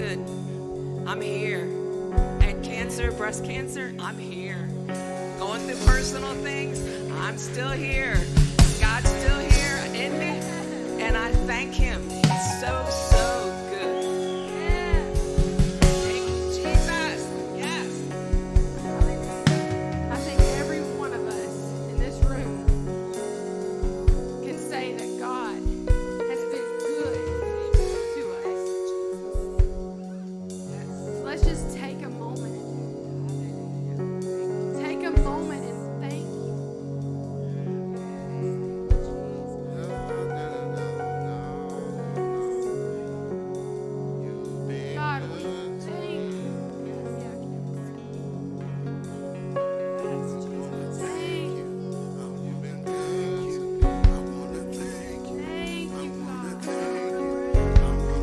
good. I'm here. Had cancer, breast cancer, I'm here. Going through personal things, I'm still here. God's still here in me, and I thank him. He's so, so good. Yeah. Thank you, Jesus. Yes. I think every one of us in this room can say that God has been good to us. Yes. So let's just take a moment. Take a moment and thank you. God, we thank you. Thank you. Thank you, God.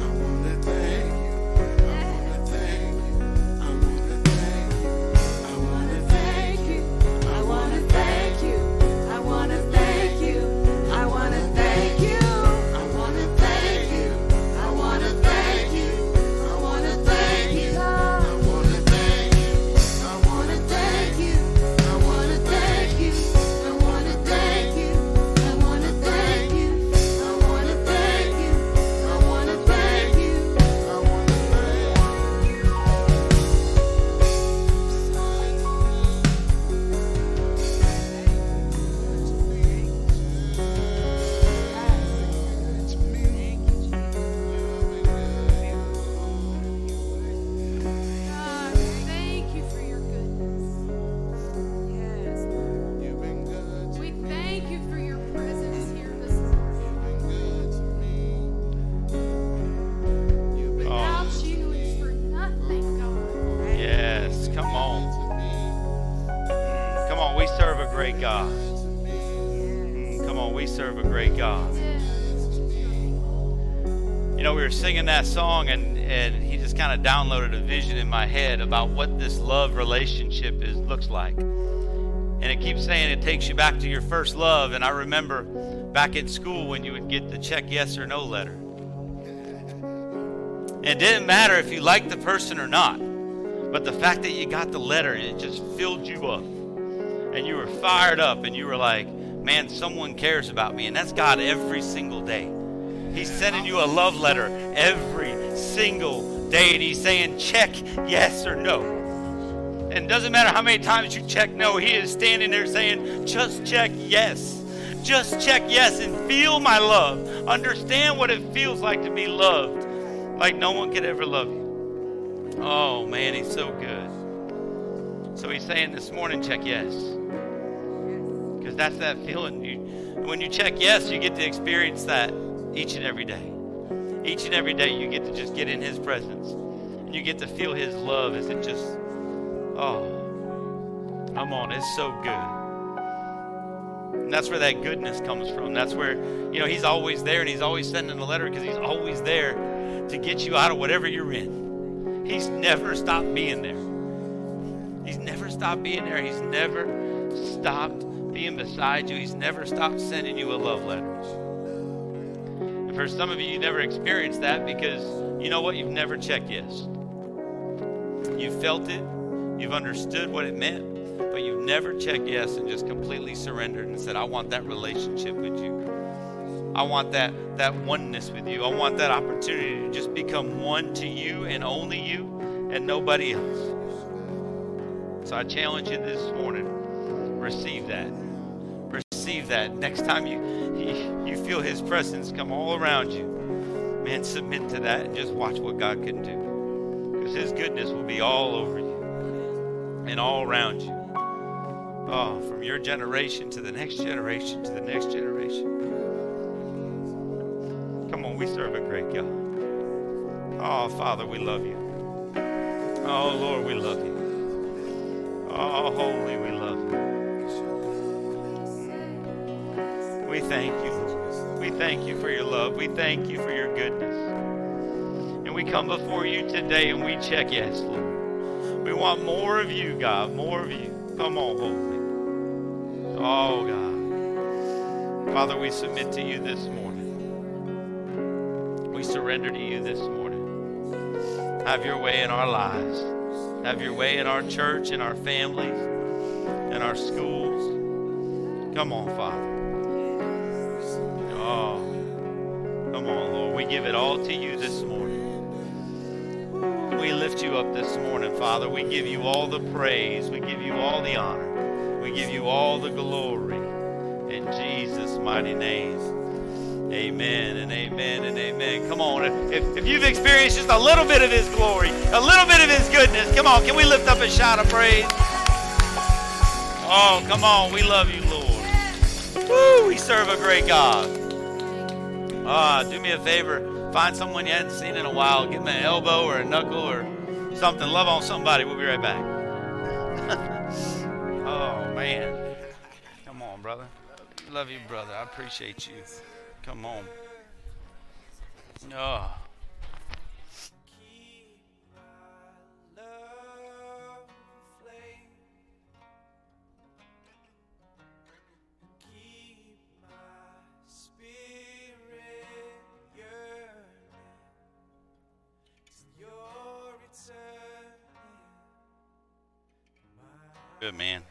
God, thank you for your goodness. Yes, Lord. We thank you for your presence here this morning. Without you, it's for nothing, God. Yes, come on. Come on, we serve a great God. Come on, we serve a great God. You know, we were singing that song, and he just kind of downloaded a vision in my head about what this love relationship looks like. And it keeps saying it takes you back to your first love. And I remember back in school when you would get the check yes or no letter. And it didn't matter if you liked the person or not, but the fact that you got the letter, it just filled you up. And you were fired up, and you were like, man, someone cares about me. And that's God every single day. He's sending you a love letter every single day, and he's saying, check yes or no. And it doesn't matter how many times you check no, he is standing there saying, just check yes. Just check yes and feel my love. Understand what it feels like to be loved, like no one could ever love you. Oh, man, he's so good. So he's saying this morning, check yes. Because that's that feeling. When you check yes, you get to experience that. Each and every day. Each and every day you get to just get in his presence. And you get to feel his love as it just, oh, come on, it's so good. And that's where that goodness comes from. That's where, you know, he's always there, and he's always sending a letter because he's always there to get you out of whatever you're in. He's never stopped being there. He's never stopped being there. He's never stopped being beside you. He's never stopped sending you a love letter. For some of you, you never experienced that because you know what? You've never checked yes. You've felt it. You've understood what it meant, but you've never checked yes and just completely surrendered and said, I want that relationship with you. I want that oneness with you. I want that opportunity to just become one to you and only you and nobody else. So I challenge you this morning, receive that. That next time you feel his presence come all around you, man, submit to that and just watch what God can do, because his goodness will be all over you and all around you, from your generation to the next generation to the next generation. Come on, we serve a great God. Oh, Father, we love you. Oh, Lord, we love you. Oh, Holy, we love you. We thank you. We thank you for your love. We thank you for your goodness. And we come before you today and we check yes, Lord. We want more of you, God, more of you. Come on, Holy. Oh, God. Father, we submit to you this morning. We surrender to you this morning. Have your way in our lives. Have your way in our church, in our families, in our schools. Come on, Father. Oh, come on, Lord. We give it all to you this morning. We lift you up this morning, Father. We give you all the praise. We give you all the honor. We give you all the glory. In Jesus' mighty name. Amen and amen and amen. Come on, if you've experienced just a little bit of his glory, a little bit of his goodness, come on, can we lift up a shout of praise? Oh, come on, we love you, Lord. Woo, we serve a great God. Do me a favor, find someone you hadn't seen in a while, give them an elbow or a knuckle or something, love on somebody, we'll be right back. Oh, man. Come on, brother. Love you, brother. I appreciate you. Come on. Oh. Good man.